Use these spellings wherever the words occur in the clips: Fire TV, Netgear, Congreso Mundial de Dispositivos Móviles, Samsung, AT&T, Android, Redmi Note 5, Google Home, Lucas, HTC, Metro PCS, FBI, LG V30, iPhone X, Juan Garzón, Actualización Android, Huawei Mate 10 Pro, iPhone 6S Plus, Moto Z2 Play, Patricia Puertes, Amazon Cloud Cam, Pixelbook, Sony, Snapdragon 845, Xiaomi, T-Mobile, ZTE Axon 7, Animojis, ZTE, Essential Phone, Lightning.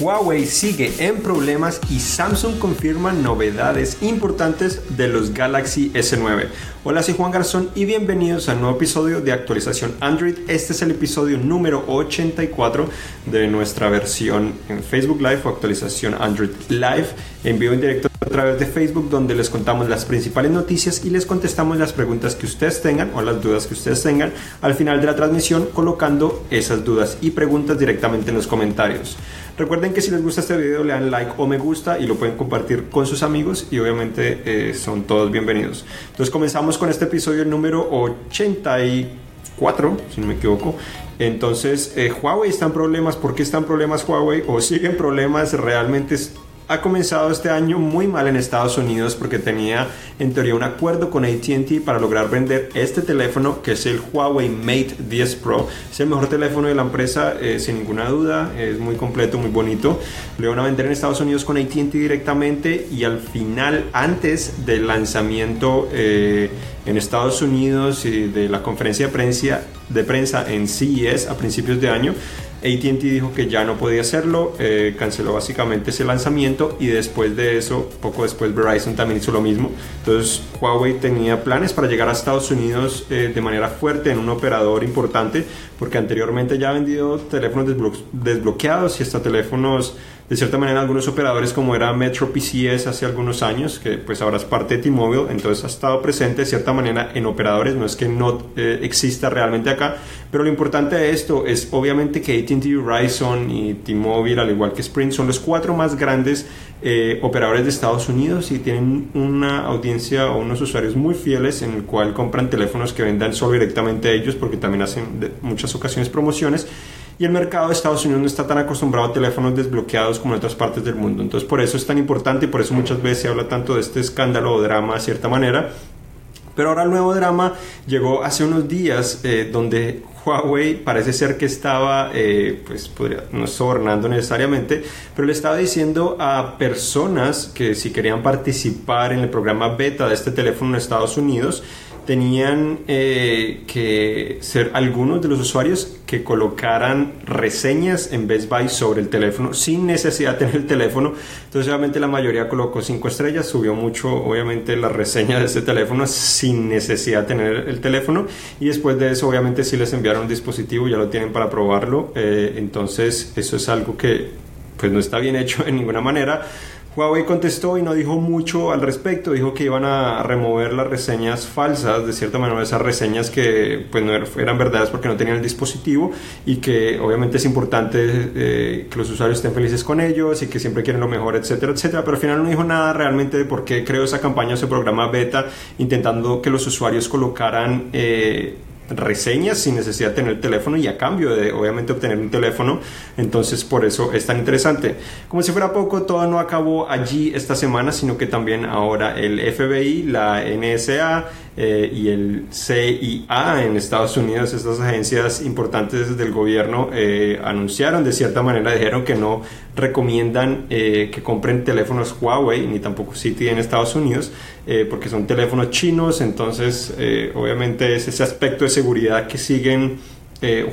Huawei sigue en problemas y Samsung confirma novedades importantes de los Galaxy S9. Hola, soy Juan Garzón y bienvenidos a un nuevo episodio de Actualización Android. Este es el episodio número 84 de nuestra versión en Facebook Live o Actualización Android Live, en vivo en directo a través de Facebook, donde les contamos las principales noticias y les contestamos las preguntas que ustedes tengan o las dudas que ustedes tengan al final de la transmisión, colocando esas dudas y preguntas directamente en los comentarios. Recuerden que si les gusta este video le dan like o me gusta y lo pueden compartir con sus amigos y obviamente son todos bienvenidos. Entonces comenzamos con este episodio número 84, si no me equivoco. Entonces Huawei está en problemas. ¿Por qué está en problemas Huawei? ¿O sigue en problemas? Realmente ha comenzado este año muy mal en Estados Unidos porque tenía en teoría un acuerdo con AT&T para lograr vender este teléfono, que es el Huawei Mate 10 Pro. Es el mejor teléfono de la empresa, sin ninguna duda, es muy completo, muy bonito. Lo iban a vender en Estados Unidos con AT&T directamente y al final, antes del lanzamiento en Estados Unidos y de la conferencia de prensa en CES a principios de año, AT&T dijo que ya no podía hacerlo, canceló básicamente ese lanzamiento y después de eso, poco después, Verizon también hizo lo mismo. Entonces Huawei tenía planes para llegar a Estados Unidos de manera fuerte en un operador importante, porque anteriormente ya ha vendido teléfonos desbloqueados y hasta teléfonos de cierta manera algunos operadores, como era Metro PCS hace algunos años, que pues ahora es parte de T-Mobile. Entonces ha estado presente de cierta manera en operadores, no es que no exista realmente acá, pero lo importante de esto es obviamente que AT&T, Verizon y T-Mobile, al igual que Sprint, son los cuatro más grandes operadores de Estados Unidos y tienen una audiencia o unos usuarios muy fieles, en el cual compran teléfonos que vendan solo directamente a ellos, porque también hacen de muchas ocasiones promociones. Y el mercado de Estados Unidos no está tan acostumbrado a teléfonos desbloqueados como en otras partes del mundo. Entonces por eso es tan importante y por eso muchas veces se habla tanto de este escándalo o drama de cierta manera. Pero ahora el nuevo drama llegó hace unos días, donde Huawei parece ser que estaba, no sobornando necesariamente, pero le estaba diciendo a personas que si querían participar en el programa beta de este teléfono en Estados Unidos, tenían que ser algunos de los usuarios que colocaran reseñas en Best Buy sobre el teléfono sin necesidad de tener el teléfono. Entonces obviamente la mayoría colocó 5 estrellas, subió mucho obviamente la reseña de este teléfono sin necesidad de tener el teléfono, y después de eso obviamente sí les enviaron un dispositivo, ya lo tienen para probarlo. Entonces eso es algo que pues no está bien hecho en ninguna manera. Huawei contestó y no dijo mucho al respecto, dijo que iban a remover las reseñas falsas, de cierta manera esas reseñas que pues no eran verdades porque no tenían el dispositivo, y que obviamente es importante que los usuarios estén felices con ellos y que siempre quieren lo mejor, etcétera, etcétera. Pero al final no dijo nada realmente de por qué creó esa campaña, ese programa beta, intentando que los usuarios colocaran reseñas sin necesidad de tener el teléfono y a cambio de obviamente obtener un teléfono. Entonces por eso es tan interesante. Como si fuera poco, todo no acabó allí esta semana, sino que también ahora el FBI, la NSA y el CIA en Estados Unidos, estas agencias importantes del gobierno, anunciaron de cierta manera, dijeron que no recomiendan que compren teléfonos Huawei ni tampoco ZTE en Estados Unidos, porque son teléfonos chinos. Entonces obviamente es ese aspecto de seguridad que siguen,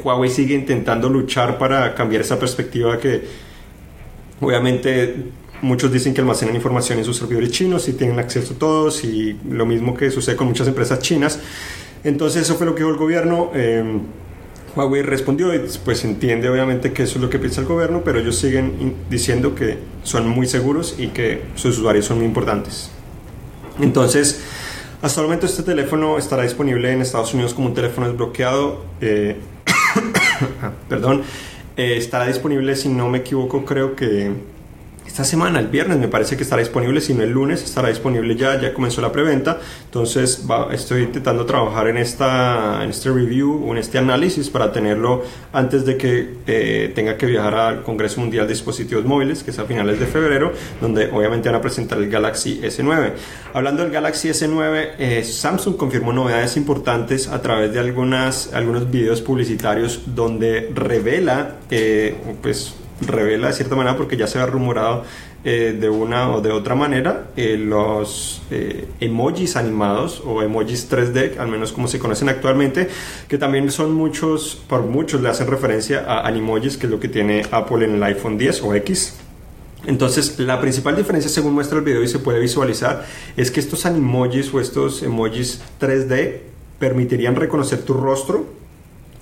Huawei sigue intentando luchar para cambiar esa perspectiva, que obviamente muchos dicen que almacenan información en sus servidores chinos y tienen acceso a todos, y lo mismo que sucede con muchas empresas chinas. Entonces eso fue lo que dijo el gobierno. Huawei respondió y pues entiende obviamente que eso es lo que piensa el gobierno, pero ellos siguen diciendo que son muy seguros y que sus usuarios son muy importantes. Entonces hasta el momento este teléfono estará disponible en Estados Unidos como un teléfono desbloqueado, estará disponible, si no me equivoco, creo que esta semana, el viernes me parece que estará disponible, si no el lunes estará disponible ya comenzó la preventa. Entonces estoy intentando trabajar en este review o en este análisis para tenerlo antes de que tenga que viajar al Congreso Mundial de Dispositivos Móviles, que es a finales de febrero, donde obviamente van a presentar el Galaxy S9. Hablando del Galaxy S9, Samsung confirmó novedades importantes a través de algunos videos publicitarios donde revela revela de cierta manera, porque ya se había rumorado de una o de otra manera, los emojis animados o emojis 3D, al menos como se conocen actualmente, que también son muchos, por muchos le hacen referencia a Animojis, que es lo que tiene Apple en el iPhone X o X. Entonces, la principal diferencia, según muestra el video y se puede visualizar, es que estos Animojis o estos emojis 3D permitirían reconocer tu rostro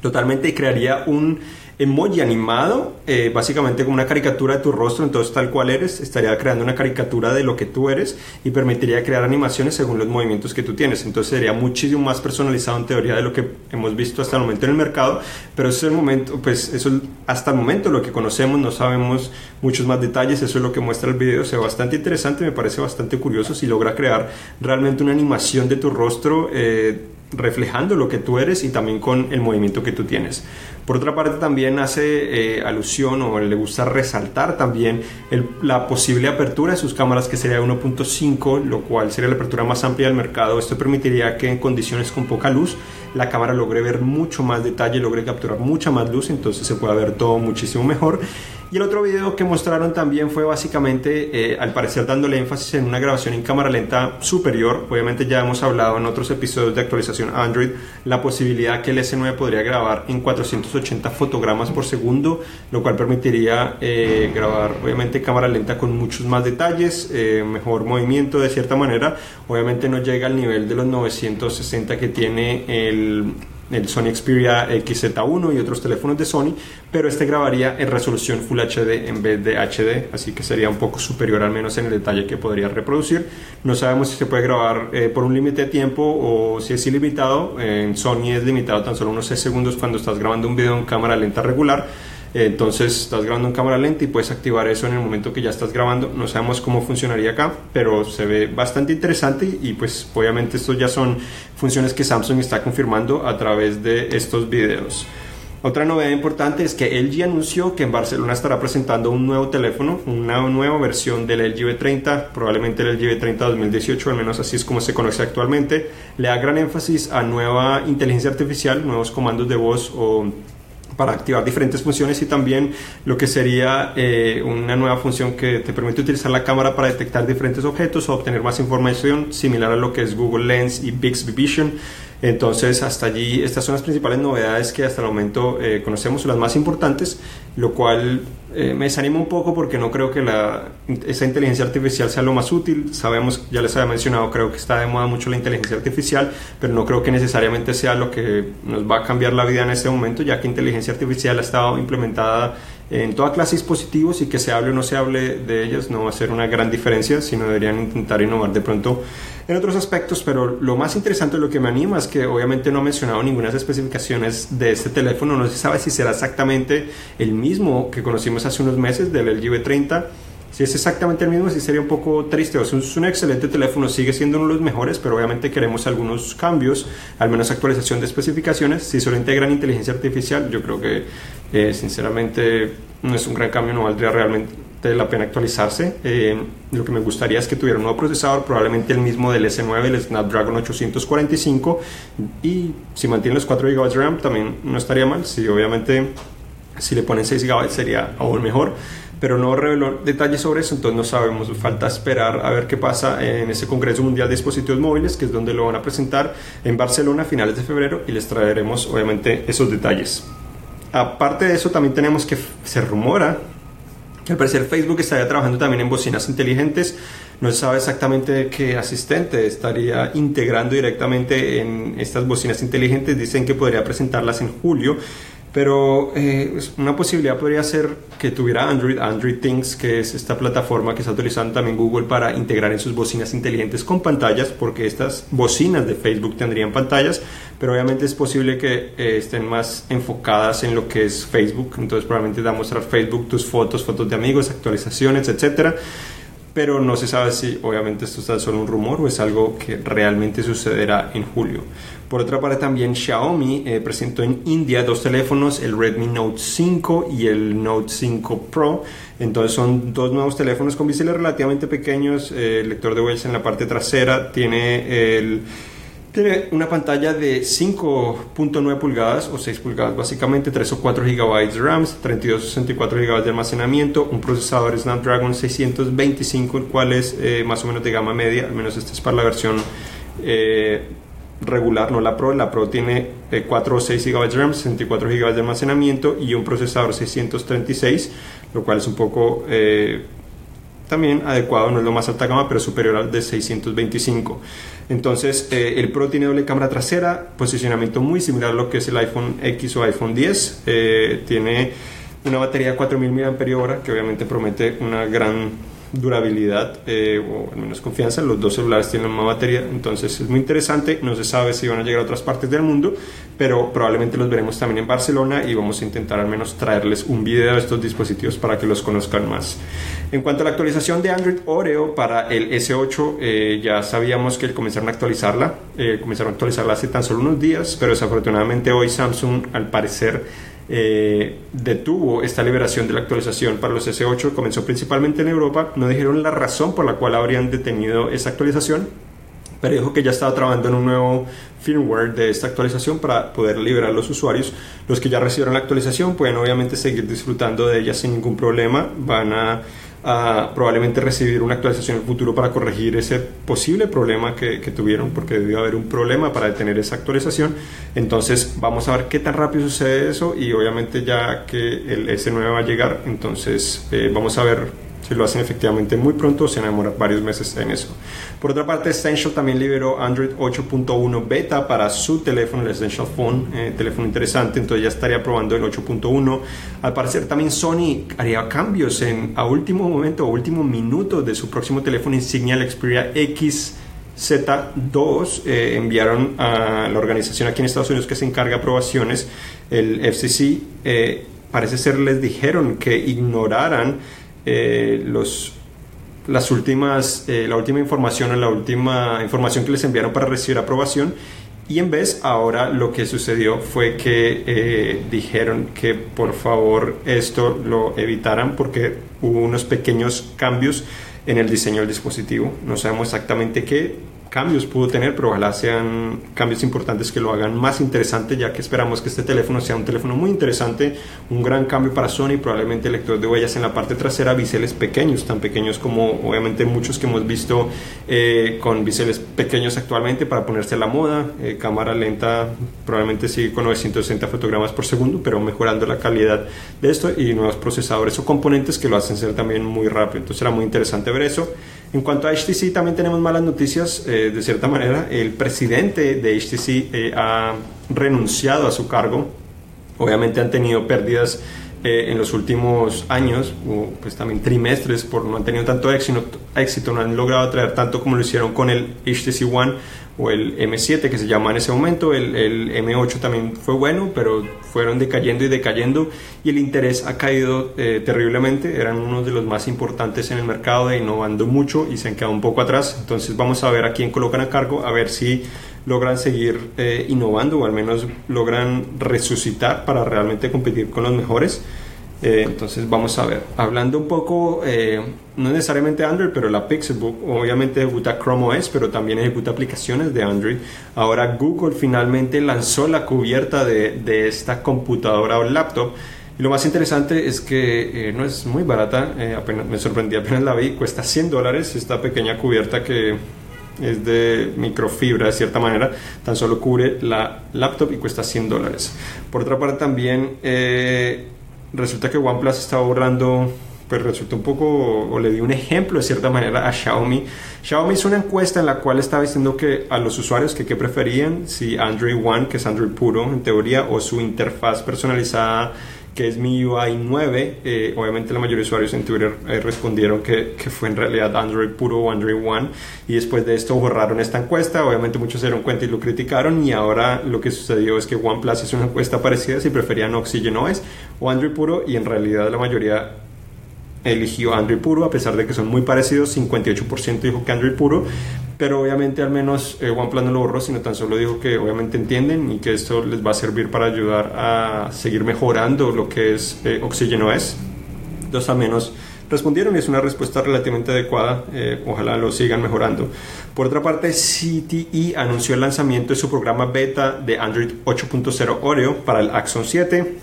totalmente y crearía un emoji animado, básicamente como una caricatura de tu rostro. Entonces, tal cual eres, estaría creando una caricatura de lo que tú eres y permitiría crear animaciones según los movimientos que tú tienes. Entonces sería muchísimo más personalizado en teoría de lo que hemos visto hasta el momento en el mercado, pero eso es el momento, pues eso es hasta el momento lo que conocemos, no sabemos muchos más detalles. Eso es lo que muestra el video, o sea, bastante interesante, me parece bastante curioso si logra crear realmente una animación de tu rostro, reflejando lo que tú eres y también con el movimiento que tú tienes. Por otra parte, también hace alusión o le gusta resaltar también la posible apertura de sus cámaras, que sería 1.5, lo cual sería la apertura más amplia del mercado. Esto permitiría que en condiciones con poca luz la cámara logre ver mucho más detalle, logre capturar mucha más luz, entonces se pueda ver todo muchísimo mejor. Y el otro video que mostraron también fue básicamente, al parecer dándole énfasis en una grabación en cámara lenta superior. Obviamente ya hemos hablado en otros episodios de Actualización Android la posibilidad que el S9 podría grabar en 480 fotogramas por segundo, lo cual permitiría grabar obviamente cámara lenta con muchos más detalles, mejor movimiento de cierta manera. Obviamente no llega al nivel de los 960 que tiene el Sony Xperia XZ1 y otros teléfonos de Sony, pero este grabaría en resolución Full HD en vez de HD, así que sería un poco superior al menos en el detalle que podría reproducir. No sabemos si se puede grabar por un límite de tiempo o si es ilimitado. En Sony es limitado tan solo unos 6 segundos cuando estás grabando un video en cámara lenta regular. Entonces estás grabando en cámara lenta y puedes activar eso en el momento que ya estás grabando. No sabemos cómo funcionaría acá, pero se ve bastante interesante y pues obviamente esto ya son funciones que Samsung está confirmando a través de estos videos. Otra novedad importante es que LG anunció que en Barcelona estará presentando un nuevo teléfono, una nueva versión del LG V30, probablemente el LG V30 2018, al menos así es como se conoce actualmente. Le da gran énfasis a nueva inteligencia artificial, nuevos comandos de voz o para activar diferentes funciones, y también lo que sería una nueva función que te permite utilizar la cámara para detectar diferentes objetos o obtener más información, similar a lo que es Google Lens y Bixby Vision. Entonces, hasta allí, estas son las principales novedades que hasta el momento conocemos, las más importantes, lo cual me desanima un poco porque no creo que esa inteligencia artificial sea lo más útil. Sabemos, ya les había mencionado, creo que está de moda mucho la inteligencia artificial, pero no creo que necesariamente sea lo que nos va a cambiar la vida en este momento, ya que inteligencia artificial ha estado implementada en toda clase de dispositivos y que se hable o no se hable de ellas no va a ser una gran diferencia, sino deberían intentar innovar de pronto en otros aspectos. Pero lo más interesante, lo que me anima, es que obviamente no ha mencionado ninguna de las especificaciones de este teléfono. No se sabe si será exactamente el mismo que conocimos hace unos meses del LG V30. Si es exactamente el mismo, sí sería un poco triste. O sea, es un excelente teléfono, sigue siendo uno de los mejores, pero obviamente queremos algunos cambios, al menos actualización de especificaciones. Si solo integran inteligencia artificial, yo creo que sinceramente no es un gran cambio, no valdría realmente la pena actualizarse. Lo que me gustaría es que tuviera un nuevo procesador, probablemente el mismo del S9, el Snapdragon 845, y si mantiene los 4 GB de RAM también no estaría mal. Si obviamente si le ponen 6 GB sería aún mejor, pero no reveló detalles sobre eso, entonces no sabemos. Falta esperar a ver qué pasa en ese Congreso Mundial de Dispositivos Móviles, que es donde lo van a presentar en Barcelona a finales de febrero, y les traeremos obviamente esos detalles. Aparte de eso, también tenemos que se rumora que al parecer Facebook estaría trabajando también en bocinas inteligentes. No se sabe exactamente qué asistente estaría integrando directamente en estas bocinas inteligentes. Dicen que podría presentarlas en julio, pero una posibilidad podría ser que tuviera Android Things, que es esta plataforma que está utilizando también Google para integrar en sus bocinas inteligentes con pantallas, porque estas bocinas de Facebook tendrían pantallas, pero obviamente es posible que estén más enfocadas en lo que es Facebook. Entonces probablemente te va a mostrar Facebook, tus fotos de amigos, actualizaciones, etcétera, pero no se sabe si obviamente esto está solo un rumor o es algo que realmente sucederá en julio. Por otra parte, también Xiaomi presentó en India dos teléfonos, el Redmi Note 5 y el Note 5 Pro. Entonces son dos nuevos teléfonos con biseles relativamente pequeños, el lector de huellas en la parte trasera, tiene el Tiene una pantalla de 5.9 pulgadas o 6 pulgadas, básicamente 3 o 4 GB de RAM, 32 o 64 GB de almacenamiento, un procesador Snapdragon 625, el cual es más o menos de gama media, al menos esta es para la versión regular, no la Pro. La Pro tiene 4 o 6 GB de RAM, 64 GB de almacenamiento y un procesador 636, lo cual es un poco... también adecuado, no es lo más alta gama, pero superior al de 625. Entonces el Pro tiene doble cámara trasera, posicionamiento muy similar a lo que es el iPhone X o iPhone X. Tiene una batería de 4000 mAh, que obviamente promete una gran durabilidad, o al menos confianza. Los dos celulares tienen la misma batería, entonces es muy interesante. No se sabe si van a llegar a otras partes del mundo, pero probablemente los veremos también en Barcelona, y vamos a intentar al menos traerles un video de estos dispositivos para que los conozcan más. En cuanto a la actualización de Android Oreo para el S8, ya sabíamos que comenzaron a actualizarla hace tan solo unos días, pero desafortunadamente hoy Samsung al parecer detuvo esta liberación de la actualización para los S8. Comenzó principalmente en Europa, no dijeron la razón por la cual habrían detenido esa actualización, pero dijo que ya estaba trabajando en un nuevo firmware de esta actualización para poder liberar a los usuarios. Los que ya recibieron la actualización pueden obviamente seguir disfrutando de ella sin ningún problema. Van a probablemente recibir una actualización en el futuro para corregir ese posible problema que tuvieron, porque debió haber un problema para detener esa actualización. Entonces vamos a ver qué tan rápido sucede eso, y obviamente ya que el S9 va a llegar, entonces vamos a ver si lo hacen efectivamente muy pronto, se van a demorar varios meses en eso. Por otra parte, Essential también liberó Android 8.1 beta para su teléfono, el Essential Phone, teléfono interesante, entonces ya estaría probando el 8.1. Al parecer también Sony haría cambios a último momento, a último minuto de su próximo teléfono insignia, el Xperia XZ2. Enviaron a la organización aquí en Estados Unidos que se encarga de aprobaciones, el FCC, parece ser les dijeron que ignoraran la última información que les enviaron para recibir aprobación, y en vez ahora lo que sucedió fue que dijeron que por favor esto lo evitaran, porque hubo unos pequeños cambios en el diseño del dispositivo. No sabemos exactamente qué cambios pudo tener, pero ojalá sean cambios importantes que lo hagan más interesante, ya que esperamos que este teléfono sea un teléfono muy interesante, un gran cambio para Sony. Probablemente el lector de huellas en la parte trasera, biseles pequeños, tan pequeños como obviamente muchos que hemos visto con biseles pequeños actualmente para ponerse a la moda. Cámara lenta, probablemente sigue con 960 fotogramas por segundo, pero mejorando la calidad de esto, y nuevos procesadores o componentes que lo hacen ser también muy rápido. Entonces será muy interesante ver eso. En cuanto a HTC, también tenemos malas noticias. De cierta manera, el presidente de HTC ha renunciado a su cargo. Obviamente han tenido pérdidas en los últimos años, o pues también trimestres, por no han tenido tanto éxito, no han logrado atraer tanto como lo hicieron con el HTC One o el M7, que se llama en ese momento. El M8 también fue bueno, pero fueron decayendo, y el interés ha caído terriblemente. Eran uno de los más importantes en el mercado, de innovando mucho, y se han quedado un poco atrás. Entonces vamos a ver a quién colocan a cargo, a ver si logran seguir innovando, o al menos logran resucitar para realmente competir con los mejores. Entonces vamos a ver, hablando un poco, no necesariamente Android, pero la Pixelbook obviamente ejecuta Chrome OS, pero también ejecuta aplicaciones de Android. Ahora Google finalmente lanzó la cubierta de esta computadora o laptop, y lo más interesante es que no es muy barata. Me sorprendí apenas la vi, cuesta $100 esta pequeña cubierta, que es de microfibra de cierta manera, tan solo cubre la laptop y cuesta $100. Por otra parte también resulta que OnePlus está borrando, pues resulta un poco, o le dio un ejemplo de cierta manera a Xiaomi. Xiaomi hizo una encuesta en la cual estaba diciendo que a los usuarios que qué preferían, si Android One, que es Android puro en teoría, o su interfaz personalizada, que es MIUI 9, obviamente la mayoría de usuarios en Twitter respondieron que fue en realidad Android puro o Android One, y después de esto borraron esta encuesta. Obviamente muchos se dieron cuenta y lo criticaron, y ahora lo que sucedió es que OnePlus hizo una encuesta parecida si preferían Oxygen OS o Android puro, y en realidad la mayoría eligió Android puro, a pesar de que son muy parecidos. 58% dijo que Android puro, pero obviamente al menos OnePlus no lo borró, sino tan solo dijo que obviamente entienden y que esto les va a servir para ayudar a seguir mejorando lo que es Oxygen OS. Entonces al menos respondieron y es una respuesta relativamente adecuada. Ojalá lo sigan mejorando. Por otra parte, ZTE anunció el lanzamiento de su programa beta de Android 8.0 Oreo para el Axon 7.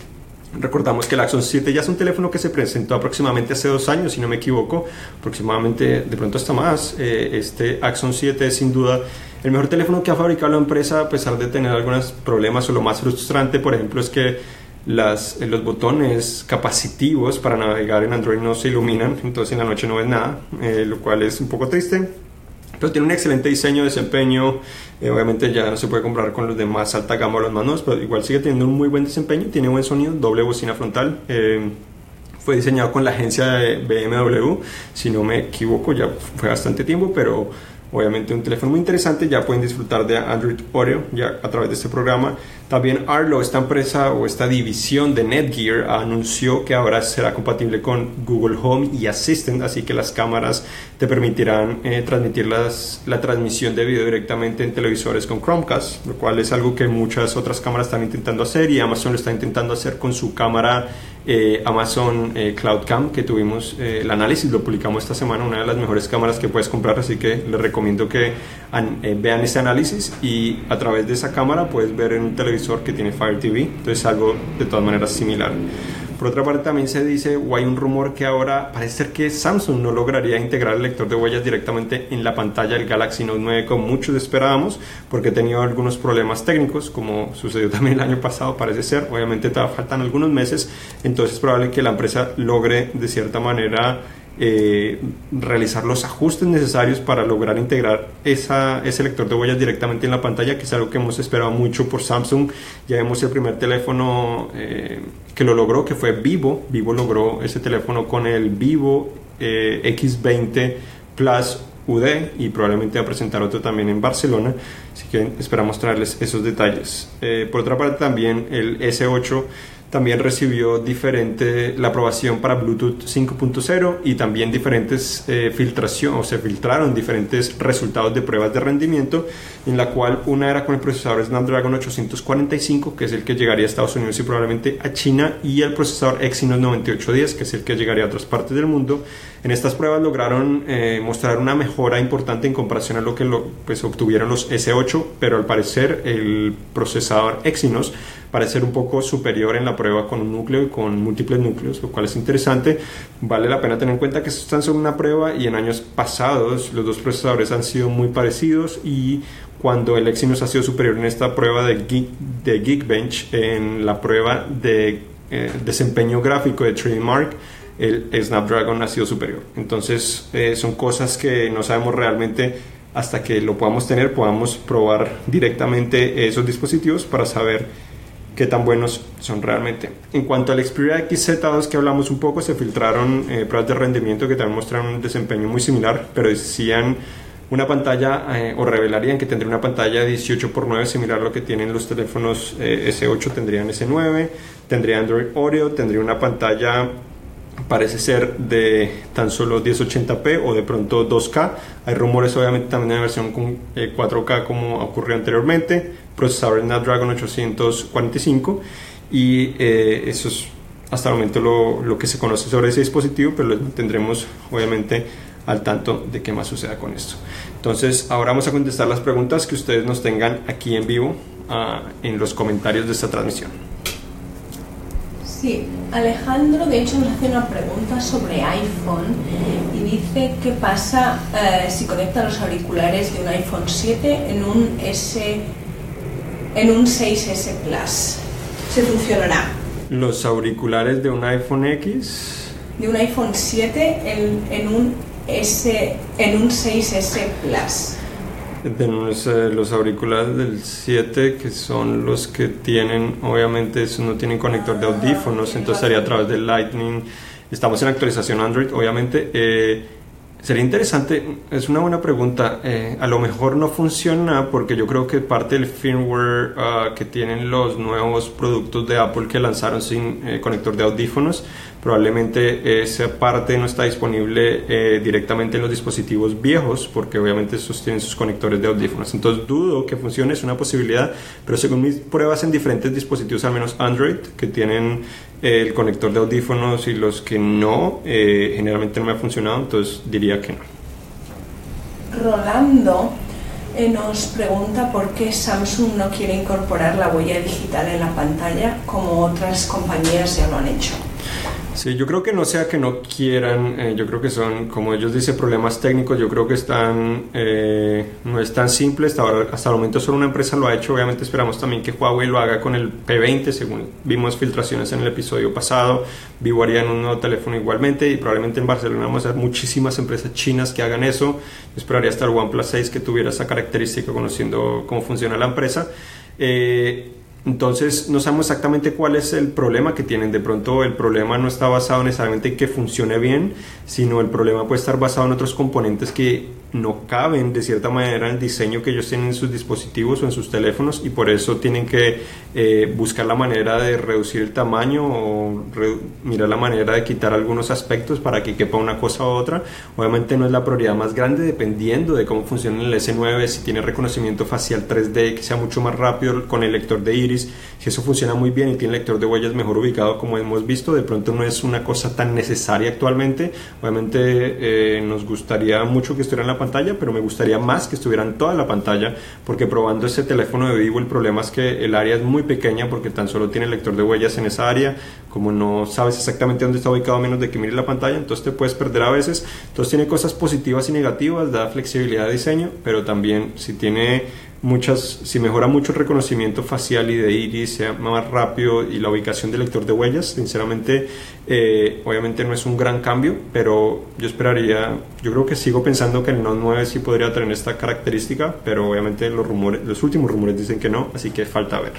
Recordamos que el Axon 7 ya es un teléfono que se presentó aproximadamente hace 2 años, si no me equivoco, aproximadamente, de pronto hasta más. Este Axon 7 es sin duda el mejor teléfono que ha fabricado la empresa, a pesar de tener algunos problemas, o lo más frustrante, por ejemplo, es que los botones capacitivos para navegar en Android no se iluminan, entonces en la noche no ves nada, lo cual es un poco triste. Pero tiene un excelente diseño, desempeño, obviamente ya no se puede comparar con los de más alta gama o los más nuevos, pero igual sigue teniendo un muy buen desempeño, tiene buen sonido, doble bocina frontal. Fue diseñado con la agencia de BMW, si no me equivoco, ya fue bastante tiempo, pero obviamente un teléfono muy interesante. Ya pueden disfrutar de Android Oreo ya a través de este programa. También Arlo, esta empresa o esta división de Netgear, anunció que ahora será compatible con Google Home y Assistant, así que las cámaras te permitirán transmitir la transmisión de video directamente en televisores con Chromecast, lo cual es algo que muchas otras cámaras están intentando hacer, y Amazon lo está intentando hacer con su cámara Amazon Cloud Cam, que tuvimos el análisis, lo publicamos esta semana, una de las mejores cámaras que puedes comprar, así que les recomiendo que vean este análisis, y a través de esa cámara puedes ver en un televisor que tiene Fire TV, entonces algo de todas maneras similar. Por otra parte, también se dice, o hay un rumor que ahora parece ser que Samsung no lograría integrar el lector de huellas directamente en la pantalla del Galaxy Note 9 como muchos esperábamos, porque ha tenido algunos problemas técnicos, como sucedió también el año pasado, parece ser. Obviamente todavía faltan algunos meses, entonces es probable que la empresa logre de cierta manera realizar los ajustes necesarios para lograr integrar ese lector de huellas directamente en la pantalla, que es algo que hemos esperado mucho por Samsung. Ya vemos el primer teléfono que lo logró, que fue Vivo. Vivo logró ese teléfono con el Vivo X20 Plus UD, y probablemente va a presentar otro también en Barcelona, así que esperamos traerles esos detalles. Por otra parte, también el S8 también recibió la aprobación para Bluetooth 5.0, y también diferentes se filtraron diferentes resultados de pruebas de rendimiento, en la cual una era con el procesador Snapdragon 845, que es el que llegaría a Estados Unidos y probablemente a China, y el procesador Exynos 9810, que es el que llegaría a otras partes del mundo. En estas pruebas lograron mostrar una mejora importante en comparación a lo que obtuvieron los S8, pero al parecer el procesador Exynos parece ser un poco superior en la prueba con un núcleo y con múltiples núcleos, lo cual es interesante. Vale la pena tener en cuenta que esto está en una prueba, y en años pasados los dos procesadores han sido muy parecidos, y cuando el Exynos ha sido superior en esta prueba de Geekbench, en la prueba de desempeño gráfico de 3DMark, el Snapdragon ha sido superior. Entonces son cosas que no sabemos realmente hasta que lo podamos probar directamente esos dispositivos para saber qué tan buenos son realmente. En cuanto al Xperia XZ2 que hablamos un poco, se filtraron pruebas de rendimiento que también mostraron un desempeño muy similar, pero decían una pantalla o revelarían que tendría una pantalla de 18x9 similar a lo que tienen los teléfonos S8, tendrían S9, tendría Android Oreo, tendría una pantalla parece ser de tan solo 1080p o de pronto 2K. Hay rumores obviamente también de una versión con 4K como ocurrió anteriormente. Procesador Snapdragon 845, y eso es hasta el momento lo que se conoce sobre ese dispositivo, pero les mantendremos obviamente al tanto de qué más suceda con esto. Entonces ahora vamos a contestar las preguntas que ustedes nos tengan aquí en vivo en los comentarios de esta transmisión. Sí, Alejandro de hecho nos hace una pregunta sobre iPhone y dice qué pasa si conecta los auriculares de un iPhone 7 en un 6S Plus. ¿Se funcionará? ¿Los auriculares de un iPhone X? De un iPhone 7 en un 6S Plus. Tenemos los auriculares del 7, que son los que tienen, obviamente, eso no tienen conector de audífonos, entonces sería a través del Lightning. Estamos en actualización Android, obviamente. Sería interesante, es una buena pregunta. A lo mejor no funciona porque yo creo que parte del firmware que tienen los nuevos productos de Apple que lanzaron sin conector de audífonos, probablemente esa parte no está disponible directamente en los dispositivos viejos, porque obviamente estos tienen sus conectores de audífonos. Entonces dudo que funcione, es una posibilidad, pero según mis pruebas en diferentes dispositivos, al menos Android, que tienen el conector de audífonos, y los que no, generalmente no me ha funcionado, entonces diría que no. Rolando nos pregunta por qué Samsung no quiere incorporar la huella digital en la pantalla como otras compañías ya lo han hecho. Sí, yo creo que no sea que no quieran, yo creo que son, como ellos dicen, problemas técnicos. Yo creo que están, no es tan simple, hasta el momento solo una empresa lo ha hecho. Obviamente esperamos también que Huawei lo haga con el P20, según vimos filtraciones en el episodio pasado. Vivo haría en un nuevo teléfono igualmente, y probablemente en Barcelona vamos a ver muchísimas empresas chinas que hagan eso. Yo esperaría hasta el OnePlus 6 que tuviera esa característica, conociendo cómo funciona la empresa. Entonces no sabemos exactamente cuál es el problema que tienen. De pronto el problema no está basado necesariamente en que funcione bien, sino el problema puede estar basado en otros componentes que no caben de cierta manera en el diseño que ellos tienen en sus dispositivos o en sus teléfonos, y por eso tienen que buscar la manera de reducir el tamaño, o mirar la manera de quitar algunos aspectos para que quepa una cosa u otra. Obviamente no es la prioridad más grande, dependiendo de cómo funciona el S9, si tiene reconocimiento facial 3D, que sea mucho más rápido, con el lector de iris, si eso funciona muy bien y tiene lector de huellas mejor ubicado, como hemos visto. De pronto no es una cosa tan necesaria actualmente. Obviamente nos gustaría mucho que estuviera en la pantalla, pero me gustaría más que estuvieran toda la pantalla, porque probando este teléfono de Vivo el problema es que el área es muy pequeña, porque tan solo tiene lector de huellas en esa área. Como no sabes exactamente dónde está ubicado a menos de que mires la pantalla, entonces te puedes perder a veces. Entonces tiene cosas positivas y negativas, da flexibilidad de diseño, pero también si mejora mucho el reconocimiento facial y de iris, sea más rápido, y la ubicación del lector de huellas, sinceramente obviamente no es un gran cambio, pero yo creo que sigo pensando que el Note 9 sí podría tener esta característica, pero obviamente los últimos rumores dicen que no, así que falta ver.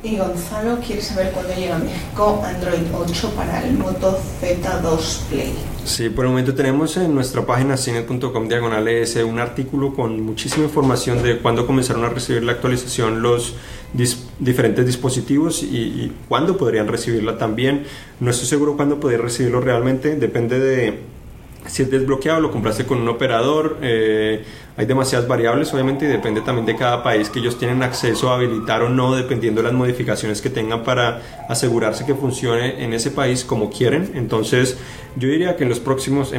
Y Gonzalo quiere saber cuándo llega a México Android 8 para el Moto Z2 Play. Sí, por el momento tenemos en nuestra página cine.com/es un artículo con muchísima información de cuándo comenzaron a recibir la actualización los diferentes dispositivos y cuándo podrían recibirla también. No estoy seguro cuándo podría recibirlo realmente, depende de si es desbloqueado, lo compraste con un operador. Hay demasiadas variables, obviamente, y depende también de cada país que ellos tienen acceso a habilitar o no, dependiendo de las modificaciones que tengan para asegurarse que funcione en ese país como quieren. Entonces yo diría que en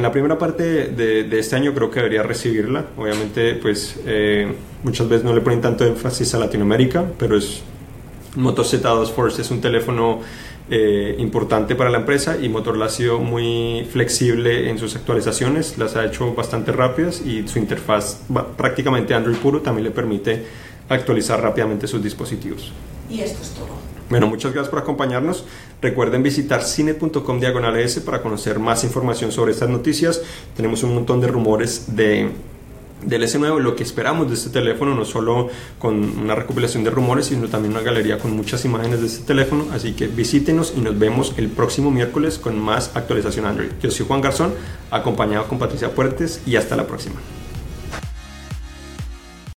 la primera parte de este año creo que debería recibirla. Obviamente pues muchas veces no le ponen tanto énfasis a Latinoamérica, pero Moto Z2 Force es un teléfono importante para la empresa, y Motorola ha sido muy flexible en sus actualizaciones, las ha hecho bastante rápidas, y su interfaz prácticamente Android puro también le permite actualizar rápidamente sus dispositivos. Y esto es todo. Bueno, muchas gracias por acompañarnos. Recuerden visitar cine.com/es para conocer más información sobre estas noticias. Tenemos un montón de rumores del S9, lo que esperamos de este teléfono, no solo con una recopilación de rumores, sino también una galería con muchas imágenes de este teléfono. Así que visítenos y nos vemos el próximo miércoles con más actualización Android. Yo soy Juan Garzón, acompañado con Patricia Puertes, y hasta la próxima.